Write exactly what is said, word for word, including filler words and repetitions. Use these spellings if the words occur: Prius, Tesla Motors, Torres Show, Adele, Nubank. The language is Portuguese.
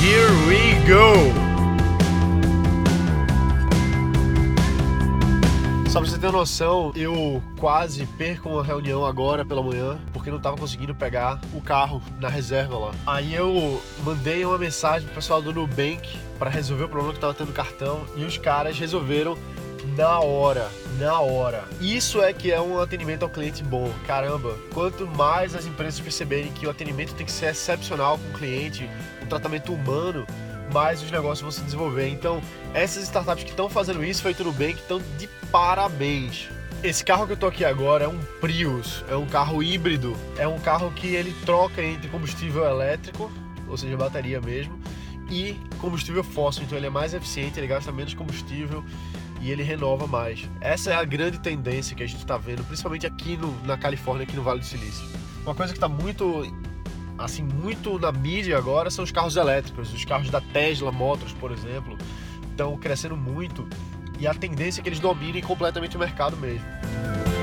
Here we go! Só pra você ter noção, eu quase perco uma reunião agora pela manhã, porque não tava conseguindo pegar o carro na reserva lá. Aí eu mandei uma mensagem pro pessoal do Nubank pra resolver o problema que tava tendo no cartão, e os caras resolveram na hora, na hora. Isso é que é um atendimento ao cliente bom. Caramba, quanto mais as empresas perceberem que o atendimento tem que ser excepcional com o cliente, um tratamento humano, mais os negócios vão se desenvolver. Então, essas startups que estão fazendo isso, feito no bem, que estão de parabéns. Esse carro que eu tô aqui agora é um Prius, é um carro híbrido, é um carro que ele troca entre combustível elétrico, ou seja, bateria mesmo, e combustível fóssil. Então ele é mais eficiente, ele gasta menos combustível e ele renova mais. Essa é a grande tendência que a gente está vendo, principalmente aqui no, na Califórnia, aqui no Vale do Silício. Uma coisa que está muito, assim, muito na mídia agora são os carros elétricos, os carros da Tesla Motors, por exemplo, estão crescendo muito, e a tendência é que eles dominem completamente o mercado mesmo.